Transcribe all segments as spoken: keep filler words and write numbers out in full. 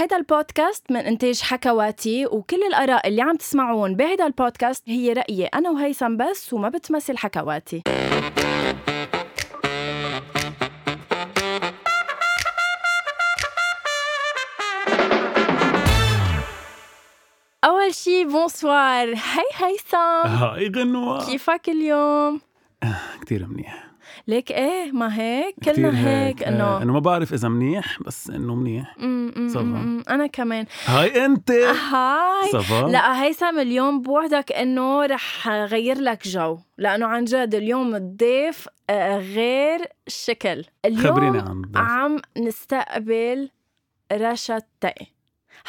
هذا البودكاست من إنتاج حكواتي، وكل الآراء اللي عم تسمعون بهذا البودكاست هي رأيي أنا وهيثم بس، وما بتمثل حكواتي. أول شي بونسوار، هاي هيثم. هاي غنوة، كيفك اليوم؟ كتير منيح. ليك ايه ما هيك كلنا هيك انه انه ما بعرف اذا منيح، بس انه منيح. صبا انا كمان. هاي انت هاي صبا. لا هيثم اليوم بوعدك انه رح غير لك جو، لانه عن جد اليوم الضيف غير الشكل. اليوم عم نستقبل رشا تاقي.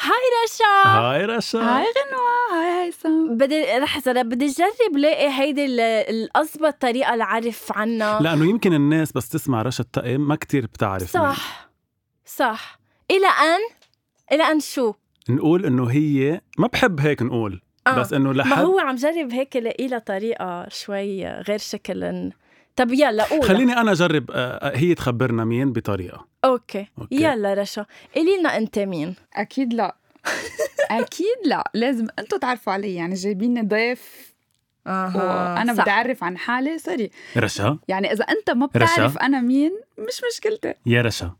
هاي رشا. هاي رشا. هاي غنوة. هاي هيثم. بدي رح زرب بدي أجرب لاقي هيدي الأضبط طريقة لعرف عنا، لأنه يمكن الناس بس تسمع رشا تاقي ما كتير بتعرف. صح صح. إلى أن إلى أن شو نقول إنه هي ما بحب هيك نقول آه. بس إنه لحد ما هو عم جرب هيك لقيلة طريقة شوي غير شكل. طب يلا قول، خليني أنا أجرب. هي تخبرنا مين بطريقة. أوكي. أوكي يلا رشا قولي لنا أنت مين. أكيد لا أكيد لا، لازم أنتوا تعرفوا علي، يعني جايبيني ضيف آه. وأنا صح. بدي أعرف عن حالي. سوري رشا، يعني إذا أنت ما بتعرف أنا مين مش مشكلتي يا رشا.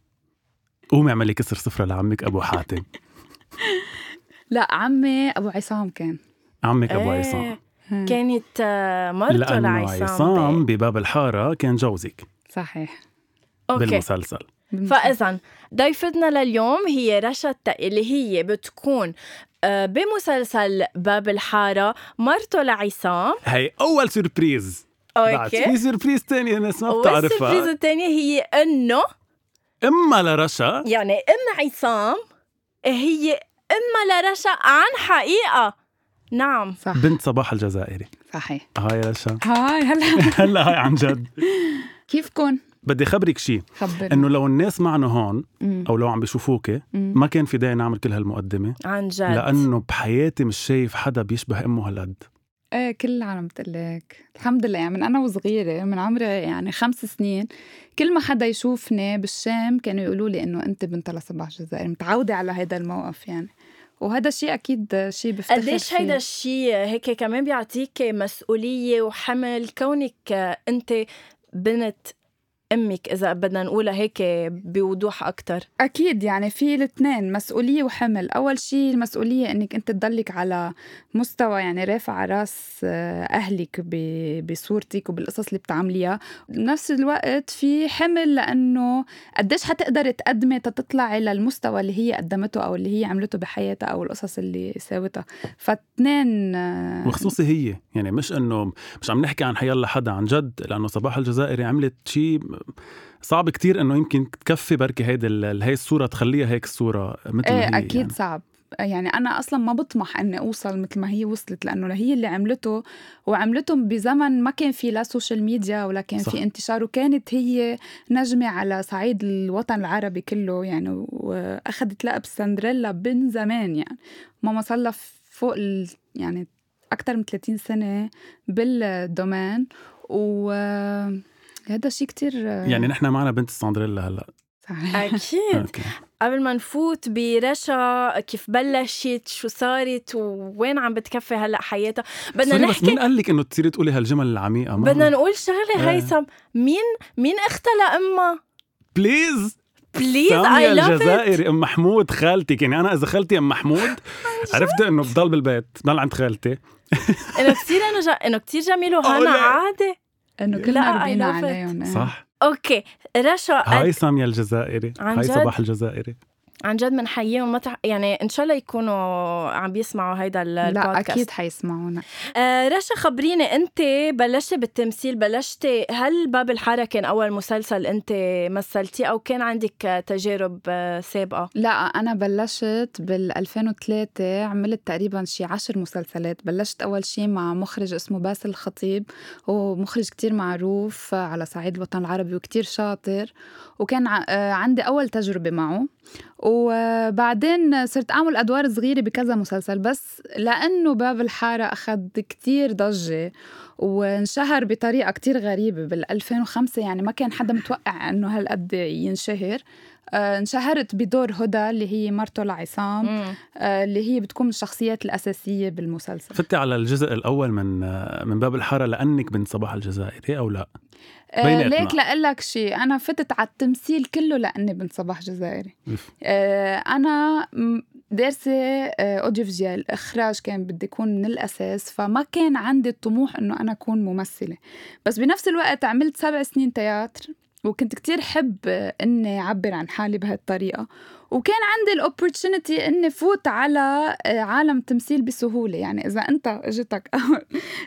قومي اعملي كسر صفرة لعمك أبو حاتم. لا عمي أبو عصام كان عمك أبو ايه. عصام كانت مرته لعصام. عصام بباب الحارة كان جوزك صحيح أوكي. بالمسلسل. فإذن ضيفتنا لليوم هي رشا تاقي، اللي هي بتكون بمسلسل باب الحارة مرته لعصام. هي أول سوربريز. أوكي. في سوربريز تانية الناس ما بتعرفها. والسوربريز التانية هي أنه إما لرشا، يعني إما عصام هي إما لرشا عن حقيقة. نعم صح. بنت صباح الجزائري صحيح. هاي رشا. هاي هلا هلا هاي عن جد. كيفكن؟ بدي خبرك شيء، انه لو الناس معنا هون او لو عم بيشوفوك ما كان في داعي نعمل كل هالمقدمه عن جد، لانه بحياتي مش شايف حدا بيشبه امه هالقد. ايه كل العالم بتقلك الحمد لله، يعني من انا وصغيره، من عمري يعني خمس سنين، كل ما حدا يشوفني بالشام كانوا يقولوا لي انه انت بنت لصباح الجزائري، متعوده على هذا الموقف يعني. وهذا الشيء أكيد شيء بفتخر فيه. قديش هيدا الشيء هيك كمان بيعطيك مسؤولية وحمل كونك أنت بنت أمك، إذا بدنا نقولها هيك بوضوح أكتر. أكيد يعني في الاثنين، مسؤولية وحمل. أول شيء المسؤولية أنك أنت تضلك على مستوى يعني رافع راس أهلك بصورتك وبالقصص اللي بتعمليها. بنفس الوقت في حمل، لأنه قديش حتقدر تقدمي تطلع إلى المستوى اللي هي قدمته أو اللي هي عملته بحياتها أو القصص اللي ساوتها. فاثنين وخصوصي هي، يعني مش أنه مش عم نحكي عن حيالله حدا، عن جد، لأنه صباح الجزائري عملت شيء صعب كتير، انه يمكن تكفي بركي هيدا هاي الصوره تخليها هيك الصوره مثل ايه هي. اكيد يعني. صعب يعني انا اصلا ما بطمح اني اوصل مثل ما هي وصلت، لانه هي اللي عملته وعملتهم بزمن ما كان في لا سوشيال ميديا ولا كان صح. في انتشار، وكانت هي نجمه على صعيد الوطن العربي كله يعني، واخذت لقب سندريلا بن زمان يعني. ماما صار لها فوق يعني اكثر من ثلاثين سنه بالدومين، و هذا شيء كتير يعني. نحن معنا بنت السندريلا هلأ أكيد. قبل ما نفوت برشا كيف بلشت شو صارت ووين عم بتكفي هلأ حياتها، بدنا نحكي. مين قال لك إنه تصيري تقولي هالجمل العميقة؟ بدنا نقول شغلة هيثم. مين مين اختها لأمها؟ بليز بليز اي لاف الجزائر. ام محمود خالتك، يعني انا اذا خالتي ام محمود عرفت انه بضل بالبيت، بضل عند خالتي. انه كثير انا انه كثير جميل، وهنا عادي انه كلنا ربينا عليهم صح. اوكي رشا، هاي سامية الجزائري، هاي صباح الجزائري، عن جد منحييهم. متع... يعني ان شاء الله يكونوا عم بيسمعوا هيدا البودكاست. لا اكيد حيسمعونا. آه رشا خبريني، انت بلشتي بالتمثيل، بلشتي هل باب الحارة كان اول مسلسل انت مثلتيه او كان عندك تجارب سابقه؟ لا انا بلشت بالألفين وثلاثة، عملت تقريبا شي عشر مسلسلات. بلشت اول شي مع مخرج اسمه باسل الخطيب، هو مخرج كتير معروف على صعيد الوطن العربي وكتير شاطر، وكان عندي اول تجربه معه. وبعدين صرت أعمل أدوار صغيرة بكذا مسلسل، بس لأنه باب الحارة أخذ كتير ضجة وانشهر بطريقة كتير غريبة بالألفين وخمسة، يعني ما كان حدا متوقع أنه هالقد ينشهر. انشهرت بدور هدى اللي هي مرته لعصام اللي هي بتكون الشخصيات الأساسية بالمسلسل. فتي على الجزء الأول من من باب الحارة لأنك بنت صباح الجزائري أو لا؟ أه ليك لأقلك شيء، أنا فتت على التمثيل كله لأني بنت صباح جزائري. أه أنا درسي أوديو فيجيال إخراج كان بدي أكون من الأساس، فما كان عندي الطموح أنه أنا أكون ممثلة، بس بنفس الوقت عملت سبع سنين تياتر وكنت كتير حب أني أعبر عن حالي بهالطريقة، وكان عندي الأوبورتشنتي أني فوت على عالم تمثيل بسهولة. يعني إذا أنت أجتك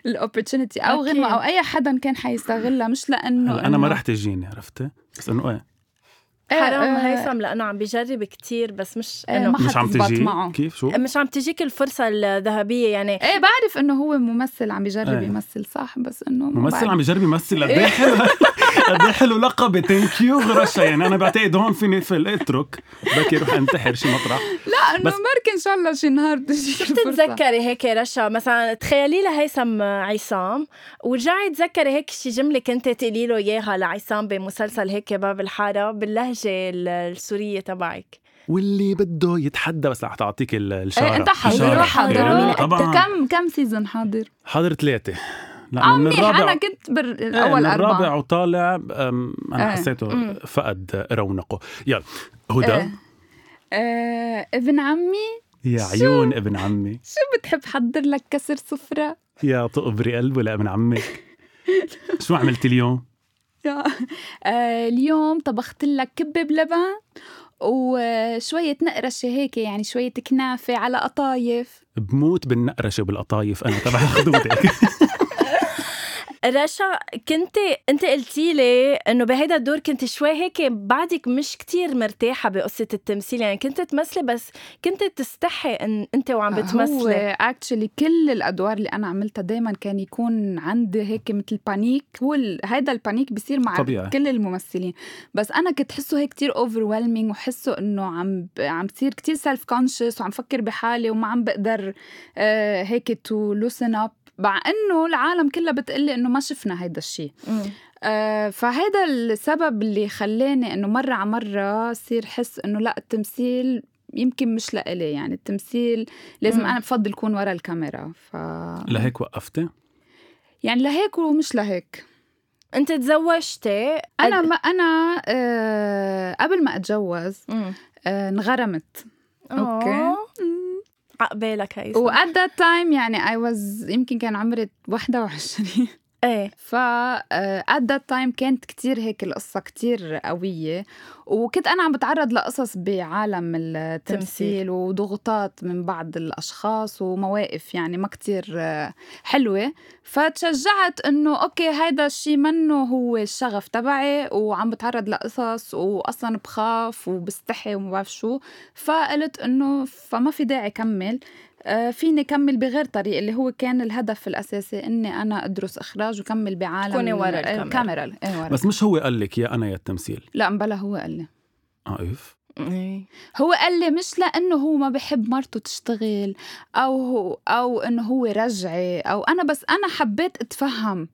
الأوبورتشنتي أو غنوة أو أي حدا كان حيستغلها، مش لأنه أنا ما رح تجيني عرفتي، بس أنه إيه حرام هيثم لأنه عم بيجرب كتير بس مش إنه مش عم تجي معه. كيف شو مش عم تجيك الفرصة الذهبية يعني؟ إيه بعرف إنه هو ممثل عم بيجرب يمثل صح، بس إنه ممثل عم بيجرب يمثل لداخل أدخل لقب ثانك يو رشا. يعني أنا بعتقد هون فيني في الاترك بكي روح أنتحر شي مطرح، لا إنه مركي إن شاء الله شي نهار تجي. شو بتتذكري هيك رشا مثلا تخيلي لهيثم عصام ورجعي تذكري هيك شي جملة كنت تقولي له إياها لعصام بمسلسل هيك باب الحارة باللهجة السورية تبعك، واللي بده يتحدى بس رح تعطيك الشارة. ايه أنت حاضر حاضر كم كم سيزن حاضر؟ حاضر ثلاثة. لا من الرابع أنا كنت بالأول أربعة الرابع وطالع أنا اه حسيته اه فقد رونقه. يلا هدى اه اه ابن عمي يا عيون ابن عمي شو بتحب حضر لك كسر صفرة يا تقبري قلبه لابن عمك. شو عملت اليوم؟ اه اليوم طبخت لك كبة بلبن وشوية نقرشة هيك، يعني شوية كنافة على قطايف. بموت بالنقرشة بالقطايف أنا طبعا خدودك. رشا كنت انت قلتي لي انه بهيدا الدور كنت شوي هيك بعدك مش كتير مرتاحه بقصه التمثيل، يعني كنت تمثلي بس كنت تستحي ان انت وعم بتمثلي. اكشلي كل الادوار اللي انا عملتها دائما كان يكون عندي هيك مثل بانيك، وهذا البانيك بيصير مع طبيعي كل الممثلين، بس انا كنت حسه هيك كتير اوفرويلمينج وحسه انه عم عم بصير كتير سيلف كونشس وعم فكر بحالي وما عم بقدر آه هيك تو لوسن اب، مع انه العالم كلها بتقلي انه ما شفنا هيدا الشيء. آه فهيدا السبب اللي خلاني انه مره على مره صير حس انه لا التمثيل يمكن مش لإلي، يعني التمثيل لازم مم. انا بفضل كون ورا الكاميرا. ف لهيك وقفتي يعني لهيك ومش لهيك. انت تزوجتي؟ انا ما انا آه قبل ما اتجوز آه انغرمت. اوكي عقبالك هاي وقت ذات تايم يعني اي واز يمكن كان عمري واحد وعشرين. ايه ف ات ذات تايم كانت كتير هيك القصه كتير قويه، وكنت انا عم بتعرض لقصص بعالم التمثيل وضغوطات من بعض الاشخاص ومواقف يعني ما كتير حلوه، فتشجعت انه اوكي هذا الشيء منه هو الشغف تبعي وعم بتعرض لقصص واصلا بخاف وبستحي وما بعرف شو، فقلت انه فما في داعي كمل، فيني كمل بغير طريق اللي هو كان الهدف الأساسي إني أنا أدرس إخراج وكمل بعالم ورا الكاميرا. بس مش هو قال لك يا أنا يا التمثيل؟ لا بلا هو قال لي عارف إيه. هو قال لي مش لأنه هو ما بحب مرته تشتغل أو هو أو إنه هو رجعي أو أنا، بس أنا حبيت أتفهم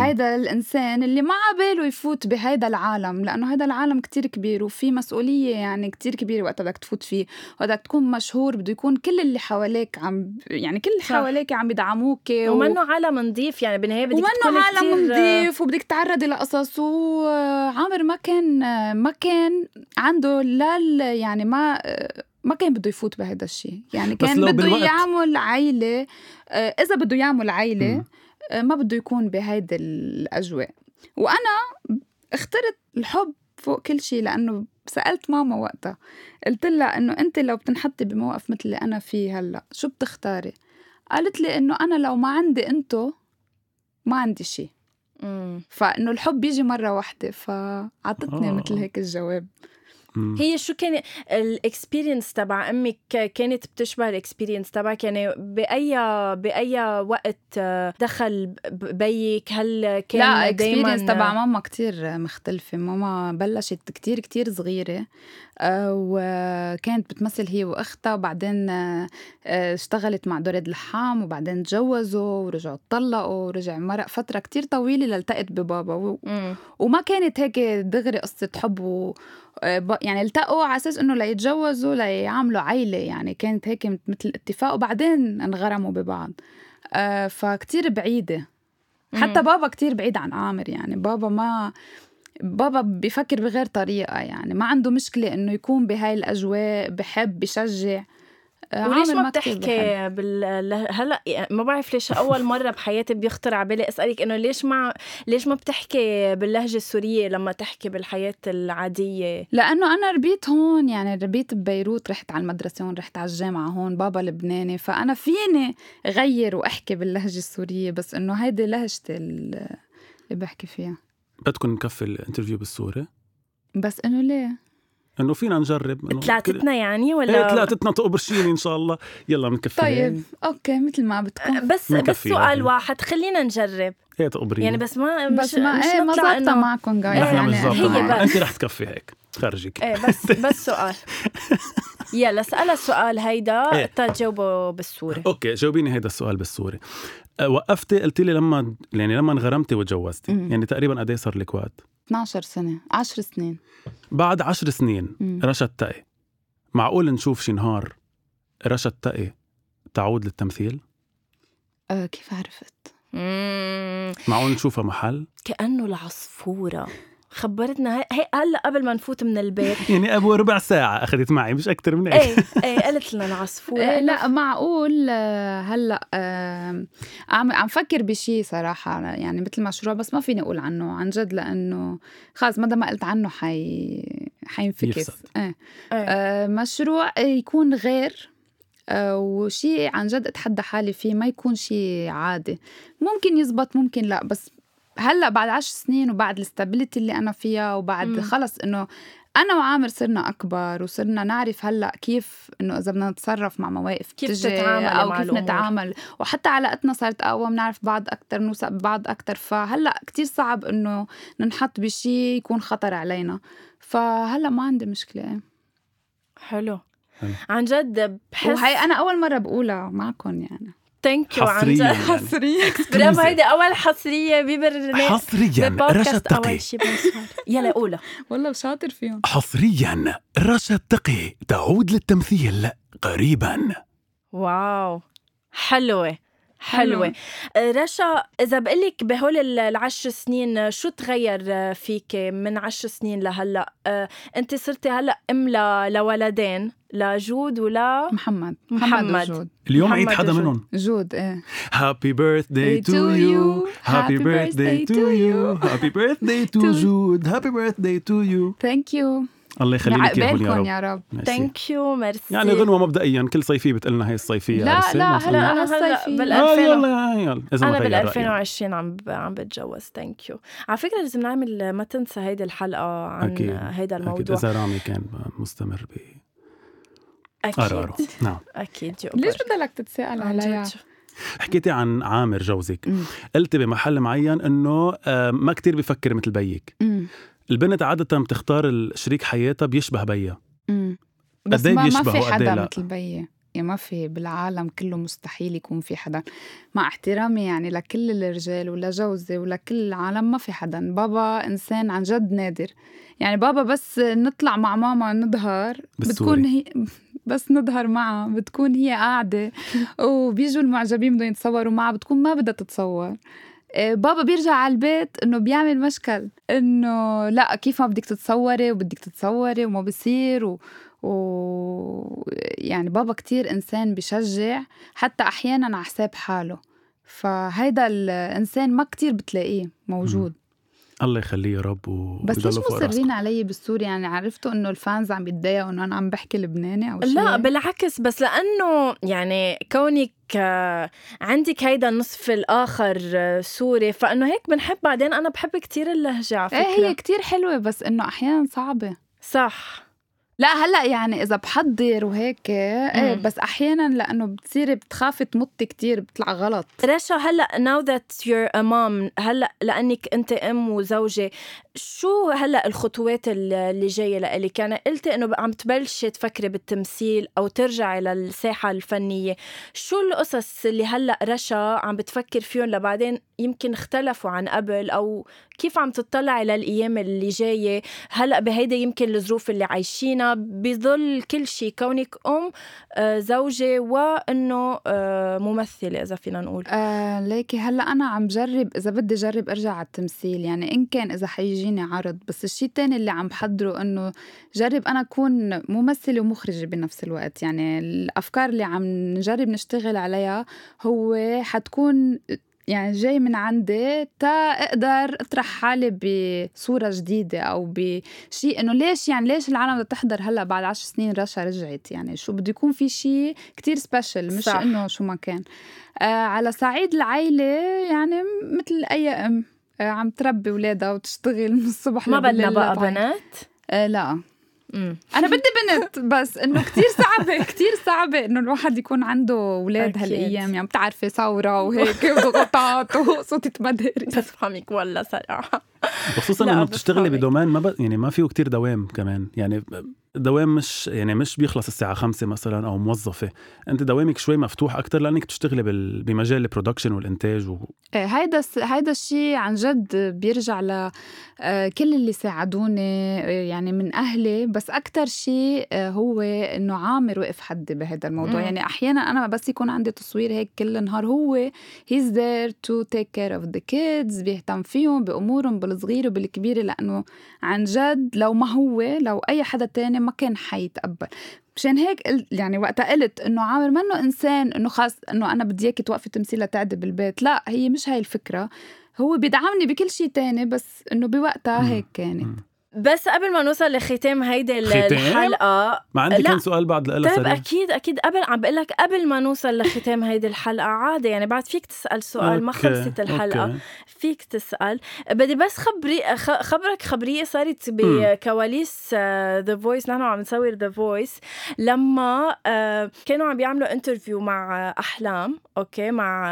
هيدا الإنسان اللي ما عباله يفوت بهيدا العالم، لأنه هيدا العالم كتير كبير وفي مسؤولية يعني كتير كبيرة وقت بدك تفوت فيه، وقت تكون مشهور بده يكون كل اللي حواليك عم يعني كل اللي حواليك عم يدعموك و... ومنه عالم نضيف يعني بالنهاية بدك تكون عالم كتير... نضيف وبدك تعرضي لقصص. وعامر ما كان ما كان عنده لا يعني ما ما كان بده يفوت بهذا الشيء، يعني كان بده بالوقت يعمل عائلة. إذا بده يعمل عائلة ما بده يكون بهيدا الأجواء، وأنا اخترت الحب فوق كل شيء، لأنه سألت ماما وقتها قلت لها إنه أنت لو بتنحطي بموقف مثل اللي أنا فيه هلأ شو بتختاري؟ قالت لي إنه أنا لو ما عندي أنتو ما عندي شيء، فإنه الحب بيجي مرة واحدة، فعطتني مثل هيك الجواب. هي شو كان الاكسبيرينس تبع امك؟ كانت بتشبه الاكسبيرينس تبعك؟ يعني باي باي وقت دخل بيك هل كان؟ لا الاكسبيرينس تبع ماما كتير مختلفه. ماما بلشت كتير كتير صغيره وكانت بتمثل هي واختها، وبعدين اشتغلت مع دوري اللحام، وبعدين تجوزوا ورجعوا اتطلقوا ورجع مرق فتره كتير طويله لالتقت ببابا و... وما كانت هيك دغري قصه حب و... يعني التقوا على اساس انه ليتجوزوا ليعملوا عيله، يعني كانت هيك مثل اتفاق، وبعدين انغرموا ببعض. آه فكتير بعيده، حتى بابا كتير بعيد عن عامر، يعني بابا ما بابا بيفكر بغير طريقه، يعني ما عنده مشكله انه يكون بهاي الاجواء، بحب بشجع. وليش ما بتحكي بال... هلا ما بعرف ليش اول مره بحياتي بيخطر على بالي اسالك انه ليش ما ليش ما بتحكي باللهجه السوريه لما تحكي بالحياه العاديه؟ لانه انا ربيت هون، يعني ربيت ببيروت، رحت على المدرسه هون، رحت على الجامعه هون، بابا لبناني، فانا فيني غير واحكي باللهجه السوريه، بس انه هيدي لهجتي اللي بحكي فيها. بدكم نكفي الانترفيو بالسوري؟ بس انه ليه انه فينا نجرب انه ثلاثتنا يعني، ولا ثلاثتنا تقبرشيني ان شاء الله. يلا منكفي. طيب اوكي، مثل ما بدكم، بس بس سؤال واحد خلينا نجرب. هي تقبريني يعني، بس ما مش بس ما ايه ما ضبطه معكم جاي يعني، هي انت رح تكفي هيك خرجك ايه بس بس سؤال. يلا اسال السؤال هيدا تجاوبه بالسوري. اوكي جاوبيني هيدا السؤال بالسوري. وقفتي قلتي لي لما يعني لما انغرمتي وتجوزتي، يعني تقريبا قد ايه صار لك وقت؟ اثنعش سنة، عشر سنين. بعد عشر سنين مم. رشا تقي، معقول نشوف شي نهار رشا تقي تعود للتمثيل؟ أه كيف عرفت؟ مم. معقول نشوفها محل؟ كأنه العصفورة خبرتنا هي هلا قبل ما نفوت من البيت. يعني ابو ربع ساعه اخذت معي مش اكثر من هيك. ايه ايه قالت لنا العصفوره. إيه لا معقول هلا عم عم فكر بشيء صراحه، يعني مثل مشروع، بس ما فيني اقول عنه عن جد لانه خلص مدى ما قلت عنه حي حينفكس. إيه. إيه. مشروع يكون غير وشيء عن جد اتحدى حالي فيه، ما يكون شيء عادي. ممكن يزبط ممكن لا، بس هلا بعد عشر سنين وبعد الاستابيليتي اللي انا فيها، وبعد مم. خلص انه انا وعامر صرنا اكبر، وصرنا نعرف هلا كيف انه اذا بدنا نتصرف مع مواقف كيف تتعامل او كيف نتعامل، وحتى علاقتنا صارت اقوى، بنعرف بعض اكثر، نوثق ببعض اكثر. فهلا كتير صعب انه ننحط بشيء يكون خطر علينا، فهلا ما عندي مشكله. حلو عن جد بحس، وهي انا اول مره بقولها معكم يعني. ثانك يو عن جد حصريه. برافو، هيدي اول حصريه ببرنامج حصريا رشا تقي. يلا قولها والله شاطر فيهم. حصريا رشا تقي تعود للتمثيل قريبا. واو حلوه حلوة. رشا إذا بقلك بهول العشر سنين شو تغير فيك من عشر سنين لهلأ؟ أنت صرتي هلأ أم لولدين، لجود ولا محمد. محمد, محمد وجود. اليوم عيد حدا منهم جود. إيه Happy birthday to you, Happy birthday to you, Happy birthday to جود, Happy birthday to you. Thank you. الله يخليك يا رب. ثانك يو ميرسي. يعني غنوه مبدئيا كل صيفيه بتقلنا هي الصيفيه. لا لا هلا انا الصيفيه بال2000 انا بال2020 عم عم بتجوز. ثانك يو. على فكره لازم نعمل، ما تنسى هيدي الحلقه عن هيدا الموضوع. اكيد اذا رامي كان مستمر ب قراره. نعم اكيد. ليش بدك تتساءل عليها؟ حكيتي عن عامر جوزك، قلتي بمحل معين انه ما كتير بفكر مثل بيك. البنت عادة بتختار الشريك حياتها بيشبه بيها، بس ما, ما في حدا مثل بيها، يعني ما في بالعالم كله، مستحيل يكون في حدا. مع احترامي يعني لكل الرجال ولا جوزي ولا كل العالم، ما في حدا. بابا إنسان عن جد نادر، يعني بابا بس نطلع مع ماما نظهر بتكون هي، بس نظهر معها بتكون هي قاعدة وبيجوا المعجبين بدهم يتصوروا معها بتكون ما بدها تتصور. بابا بيرجع على البيت انه بيعمل مشكل انه لا كيف ما بدك تتصوري وبدك تتصوري وما بصير و... و... يعني بابا كتير انسان بشجع، حتى احيانا على حساب حاله، فهيدا الانسان ما كتير بتلاقيه موجود. الله يخليه يا رب. و... بس ليش مصرين علي بالسوري؟ يعني عرفتوا انه الفانز عم يتضايقوا انه انا عم بحكي لبناني او شيء؟ لا بالعكس، بس لانه يعني كونك عندك هيدا النصف الاخر سوري، فانه هيك بنحب. بعدين انا بحب كتير اللهجه على فكره. ايه هي كتير حلوه، بس انه احيانا صعبه. صح. لا هلا يعني اذا بحضر وهيك إيه، بس احيانا لانه بتصيري بتخافي تمطي كتير بتطلع غلط. رشا هلا now that you're a mom، هلا لانك انت ام وزوجه، شو هلا الخطوات اللي جايه لإلك؟ انا قلتي انه عم تبلشي تفكري بالتمثيل او ترجعي للساحه الفنيه، شو القصص اللي هلا رشا عم بتفكر فيهم لبعدين يمكن اختلفوا عن قبل او كيف عم تطلع للأيام اللي جاية هلأ بهيدا يمكن الظروف اللي عايشينها بظل كل شيء كونك أم آه زوجة وأنه آه ممثلة إذا فينا نقول آه ليكي هلأ أنا عم جرب إذا بدي جرب أرجع على التمثيل يعني إن كان إذا حيجيني عرض. بس الشيء الثاني اللي عم بحضره أنه جرب أنا أكون ممثلة ومخرجة بنفس الوقت. يعني الأفكار اللي عم نجرب نشتغل عليها هو حتكون يعني جاي من عندي تا أقدر أطرح حالي بصورة جديدة أو بشيء إنه ليش يعني ليش العالم بدها تحضر هلأ بعد عشر سنين رشا رجعت. يعني شو بده يكون في شيء كتير سبيشل مش إنه شو ما كان. آه على صعيد العائلة يعني مثل أي أم آه عم تربي ولادها وتشتغل من الصبح ما بدنا بقى بنات آه لا أنا بدي بنت بس إنه كتير صعبة كتير صعبة إنه الواحد يكون عنده أولاد هالأيام. يعني بتعرفي ثورة وهيك وضغطات وصوتي تمدري تفهميك ولا صراحة خصوصا إنه بتشتغلي بدومين ما ب... يعني ما فيه كتير دوام كمان. يعني دوام مش يعني مش بيخلص الساعة خمسة مثلا أو موظفة. أنت دوامك شوي مفتوح أكتر لأنك بتشتغلي بال... بمجال البرودكشن والإنتاج و... هيدا هيدا الشيء عن جد بيرجع لكل اللي ساعدوني يعني من أهلي. بس أكتر شيء هو إنه عامر وقف حدي بهذا الموضوع. مم. يعني أحيانا أنا بس يكون عندي تصوير هيك كل نهار هو he's there to take care of the kids بيهتم فيهم بأمورهم بالصغير وبالكبير. لأنه عن جد لو ما هو لو أي حدا تاني ما كان حيتقبل. مشان هيك يعني وقتها قلت إنه عامر منه إنسان إنه خاص إنه أنا بدي إياكي توقفي تمثيل لتعدي بالبيت. لا هي مش هاي الفكرة. هو بيدعمني بكل شيء تاني بس إنه بوقتها هيك كانت. مم. بس قبل ما نوصل لختام هيدي الحلقة ما عندي كان سؤال بعد لقلة سريع. طيب أكيد أكيد قبل عم بقلك قبل ما نوصل لختام هيدي الحلقة عادي يعني بعد فيك تسأل سؤال أوكي. ما خلصت الحلقة أوكي. فيك تسأل. بدي بس خبري خبرك خبرية صارت بكواليس The Voice. نحن عم نصور The Voice لما كانوا عم بيعملوا انترفيو مع أحلام أوكي مع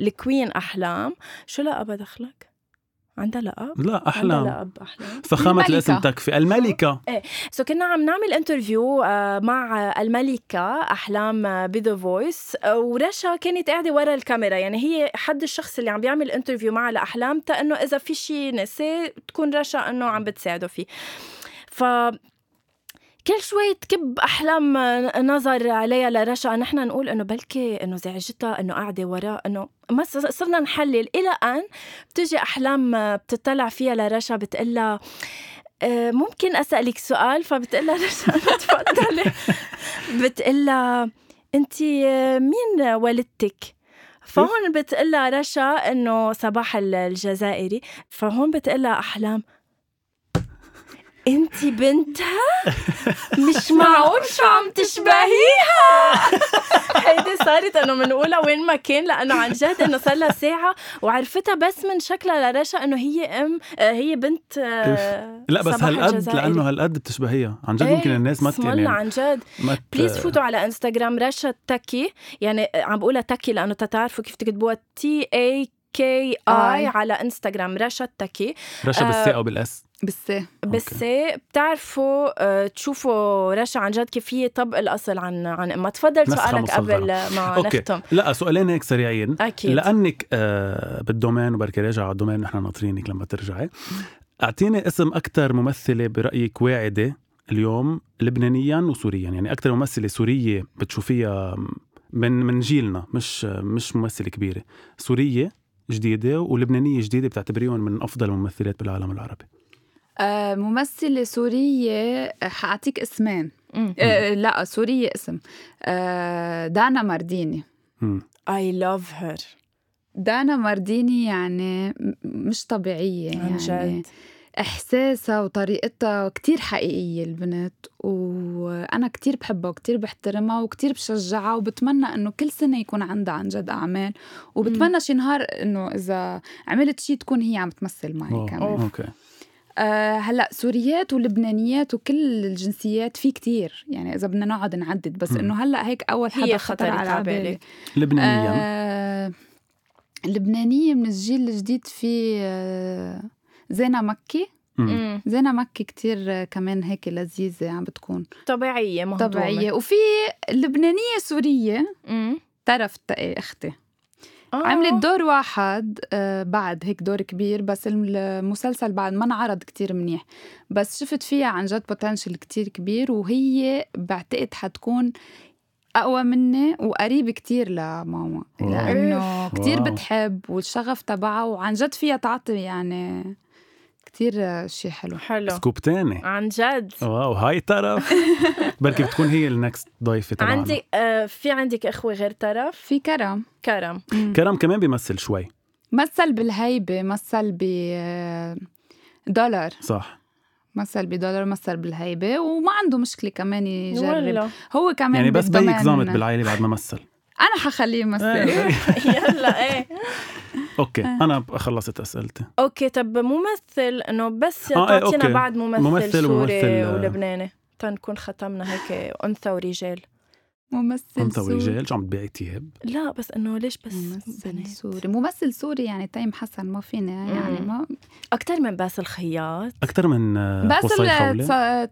الكوين أحلام. شو لا أبدا دخلك عندها لقب؟ لا أحلام لقب أحلام فخامة الاسم تكفي الملكة. إيه سو كنا عم نعمل انترفيو مع الملكة أحلام بذا فويس ورشا كانت قاعدة ورا الكاميرا. يعني هي حد الشخص اللي عم بيعمل انترفيو معها لأحلام تا إنه إذا في شيء نسي تكون رشا إنه عم بتساعده فيه. ف كل شوي تكب أحلام نظر عليها لرشا. نحن نقول إنه بلكي إنه زعجتها إنه قاعدة وراء إنه ما صرنا نحلل إلى أن بتجي أحلام بتطلع فيها لرشا بتقلها ممكن أسألك سؤال. فبتقلها رشا تفضلي بتقلها أنت مين والدتك؟ فهون بتقلها رشا إنه صباح الجزائري. فهون بتقلها أحلام انتي بنتها مش معقول شو عم تشبهيها. هيدي صارت انه من اولى وين ما كان لانه عن جد انه صار لها ساعه وعرفتها بس من شكلها لرشا انه هي ام هي بنت لا بس هالقد لانه هالقد بتشبهيها عن جد. ايه ممكن الناس ما تتكلم يعني عن جد. بليز فوتوا على انستغرام رشا تاكي. يعني عم بقولها تاكي لانه تتعرفوا كيف تكتبوها تي اي كي اي على انستغرام رشا تاكي. رشا بالسي او بالاس بس بس بتعرفوا تشوفوا رشا عن جد كيف هي طبق الأصل عن عن ما تفضل سؤالك قبل ما نختم. لا سؤالين هيك سريعين أكيد. لأنك بالدومين وبركي راجع على الدومين نحن ناطرينك لما ترجعي. أعطيني اسم أكتر ممثلة برأيك واعدة اليوم لبنانيا وسوريا. يعني أكتر ممثلة سورية بتشوفيها من من جيلنا مش مش ممثلة كبيرة سورية جديدة ولبنانية جديدة بتعتبريهم من أفضل الممثلات بالعالم العربي. ممثلة سورية حاعطيك اسمين. أه لا سورية اسم أه دانا مارديني. I love her. دانا مارديني يعني مش طبيعية يعني إحساسها وطريقتها كتير حقيقية البنت وأنا كتير بحبها وكتير بحترمها وكتير بشجعها وبتمنى أنه كل سنة يكون عندها عن جد أعمال وبتمنى شي نهار أنه إذا عملت شي تكون هي عم تمثل معي كمان. أوكي أه هلأ سوريات ولبنانيات وكل الجنسيات في كتير. يعني إذا بدنا نقعد نعدد بس إنه هلأ هيك أول حدا خطر على بالي لبنانية. أه لبنانية من الجيل الجديد في أه زينة مكي. مم. زينة مكي كتير كمان هيك لذيذة عم بتكون طبيعية مهضومة طبيعية. وفي لبنانية سورية مم. طرف أختي آه. عملت دور واحد بعد هيك دور كبير، بس المسلسل بعد ما انعرض كتير منيح، بس شفت فيها عن جد بوتنشل كتير كبير، وهي بعتقد حتكون أقوى مني وقريب كتير لماما، لأنه كتير بتحب والشغف تبعها، وعن جد فيها تعطي يعني كتير شيء حلو. حلو سكوب تاني عن جد. واو هاي طرف بركي بتكون هي النكست ضيفة تبعنا. عندي آه في عندك أخوة غير طرف؟ في كرم. كرم م. كرم كمان بيمثل شوي، مثل بالهيبة، مثل بدولار، صح مثل بدولار، مثل بالهيبة، وما عنده مشكلة كمان يجرب هو كمان يعني، بس بيك زامت بالعائلة بعد ما مثل. أنا حخليه يمثل يلا ايه اوكي انا خلصت اسئلتي. اوكي طب ممثل انه بس تعطينا آه بعد ممثل, ممثل سوري ولبناني تنكون ختمنا هيك انثى ورجال. ممثل انثى ورجال شو عم تبيعي تياب؟ لا بس انه ليش بس ممثل سوري؟ ممثل سوري يعني تايم حسن ما فينا يعني ما اكثر من باسل خياط، اكثر من باسل خولة.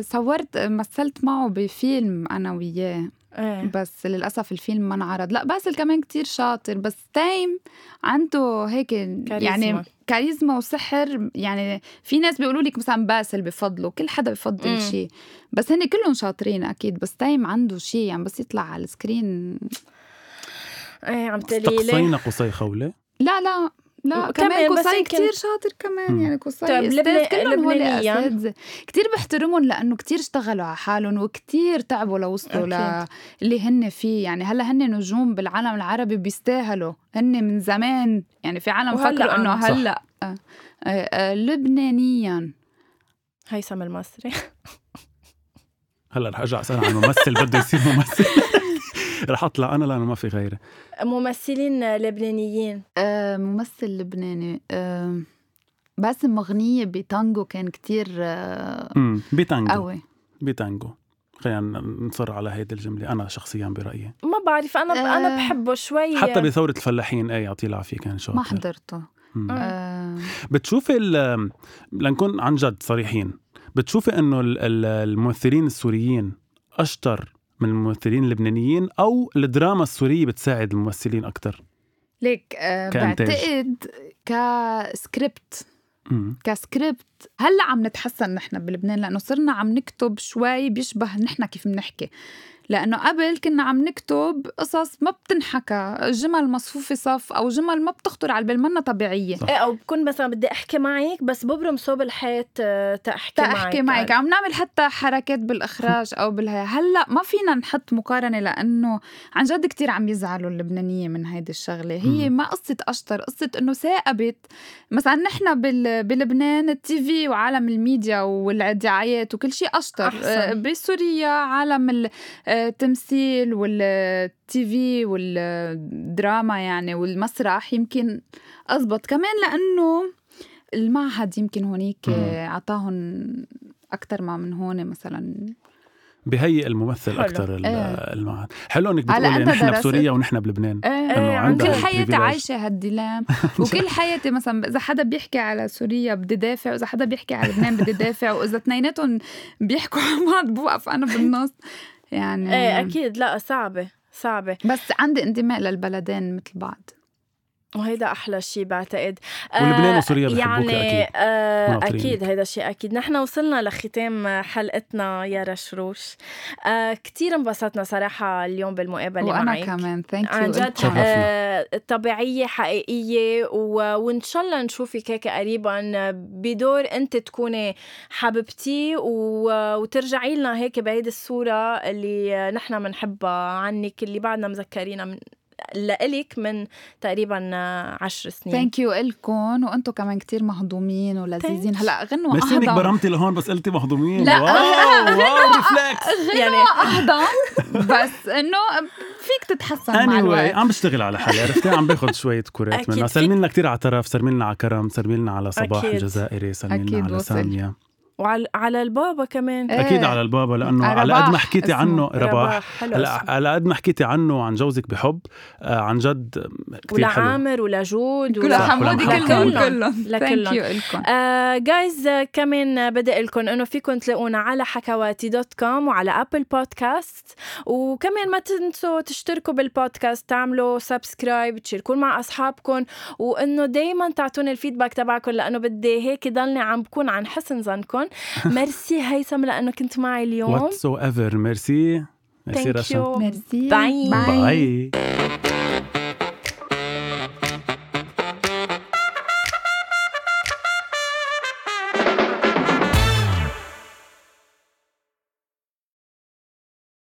صورت مثلت معه بفيلم انا وياه إيه. بس للأسف الفيلم ما انعرض. لا باسل كمان كتير شاطر، بس تايم عنده هيك كاريزما. يعني كاريزما وسحر، يعني في ناس بيقولوا لك مثلا باسل بفضله، كل حدا بفضل شيء، بس هن كلهم شاطرين أكيد، بس تايم عنده شيء يعني بس يطلع على السكرين إيه عم تقليلي. استقصينا قصي خولة؟ لا لا لا كمان قصي كتير كن... شاطر كمان يعني قصي استاذ كلهم هولي كتير بحترمهم، لأنه كتير اشتغلوا على حالهم وكتير تعبوا لوصلوا ل... اللي هن فيه يعني. هلا هن نجوم بالعالم العربي بيستاهلوا، هن من زمان يعني في عالم فكروا انه هلا آه آه آه لبنانيا. هيثم المصري هلا رح ارجع اسأل عن ممثل بده يصير ممثل رح أطلع أنا لأنه ما في غيره. ممثلين لبنانيين أه ممثل لبناني أه بس مغنية بتانجو كان كتير أه بتانجو قوي بتانجو. خلينا نصر على هيدي الجملة أنا شخصيا برأيي ما بعرف أنا أه أنا بحبه شوي حتى بثورة الفلاحين أي يعطيه العافية كان شاطر ما حضرته أه بتشوفي لنكون عن جد صريحين بتشوفي أنه الممثلين السوريين أشطر من الممثلين اللبنانيين أو الدراما السورية بتساعد الممثلين أكتر؟ ليك أه بعتقد كسكريبت مم. كسكريبت هلأ عم نتحسن نحن بلبنان، لأنه صرنا عم نكتب شوي بيشبه نحن كيف منحكي، لأنه قبل كنا عم نكتب قصص ما بتنحكى، جمل مصفوفة صف أو جمل ما بتخطر على البلمنة طبيعية إيه، أو بكون مثلا بدي أحكي معك بس ببرم صوب الحيط تأحكي معك تأحكي معك عم نعمل حتى حركات بالإخراج أو بالها. هلأ ما فينا نحط مقارنة، لأنه عن جد كتير عم يزعلوا اللبنانية من هيدي الشغلة. هي ما قصة أشطر، قصة أنه ساقبت مثلا نحن بلبنان التي في وعالم الميديا والدعايات وكل شيء أشطر، بسوريا عالم ال التمثيل والتي في والدراما يعني والمسرح يمكن أضبط كمان، لأنه المعهد يمكن هونيك عطاهم أكتر ما من هون مثلا بهيئ الممثل أكتر ايه. المعهد. حلو إنك بتقولي نحن بسوريا ونحن بلبنان ايه. كل حياتي عايشة هالدلام وكل حياتي مثلا إذا حدا بيحكي على سوريا بدي دافع، وإذا حدا بيحكي على لبنان بدي دافع، وإذا اثنيناتهم بيحكوا عن بعض بوقف أنا بالنص يعني ايه اكيد. لا صعبه صعبه، بس عندي انتماء للبلدين مثل بعض، وهيدا احلى شيء بعتقد. ولبنان وسوريا بحبوك يعني اكيد آه اكيد هيدا شيء اكيد. نحن وصلنا لختام حلقتنا يا رشروش، آه كتير انبسطنا صراحه اليوم بالمقابله معك، وانا كمان ثانك يو، جد آه طبيعيه حقيقيه، وان شاء الله نشوفك هيك قريبا بدور انت تكوني حبيبتي وترجعي لنا هيك بهيدي الصوره اللي نحن بنحبها عنك، اللي بعدنا مذكرينا من لإلك من تقريبا عشر سنين. ثانك يو إلكم، وأنتم كمان كتير مهضومين ولذيذين. هلا غنوا أهضم، مش إنك برمتي لهون بس قلتي مهضومين. لا غنوا أهضم بس إنه فيك تتحسن anyway, مع الوقت. عم بشتغل على حالي عرفتي، عم باخد شوية كورات منها. سلمي لنا كتير على طرف، سلمي لنا على كرم، سلمي لنا على صباح الجزائري، سلمي لنا على سامية وعلى البابا كمان اكيد على البابا لانه على قد ما حكيتي عنه رباح, على قد ما حكيتي عنه وعن جوزك بحب عن جد كثير حلو, لعامر ولجود ولحمودي كلهم كلهم لكلهم. جايز كمان بدأ لكم انه فيكم تلاقونا على حكواتي دوت كوم وعلى ابل بودكاست, وكمان ما تنسوا تشتركوا بالبودكاست, تعملوا سبسكرايب, تشاركوا مع اصحابكم, وانه دائما تعطوني الفيدباك تبعكم لانه بدي هيك ضلني عم بكون عن حسن ظنكم. ميرسي هيثم لأنه كنت معي اليوم. Whatsoever. ميرسي. ميرسي رشا. ميرسي. باي. باي.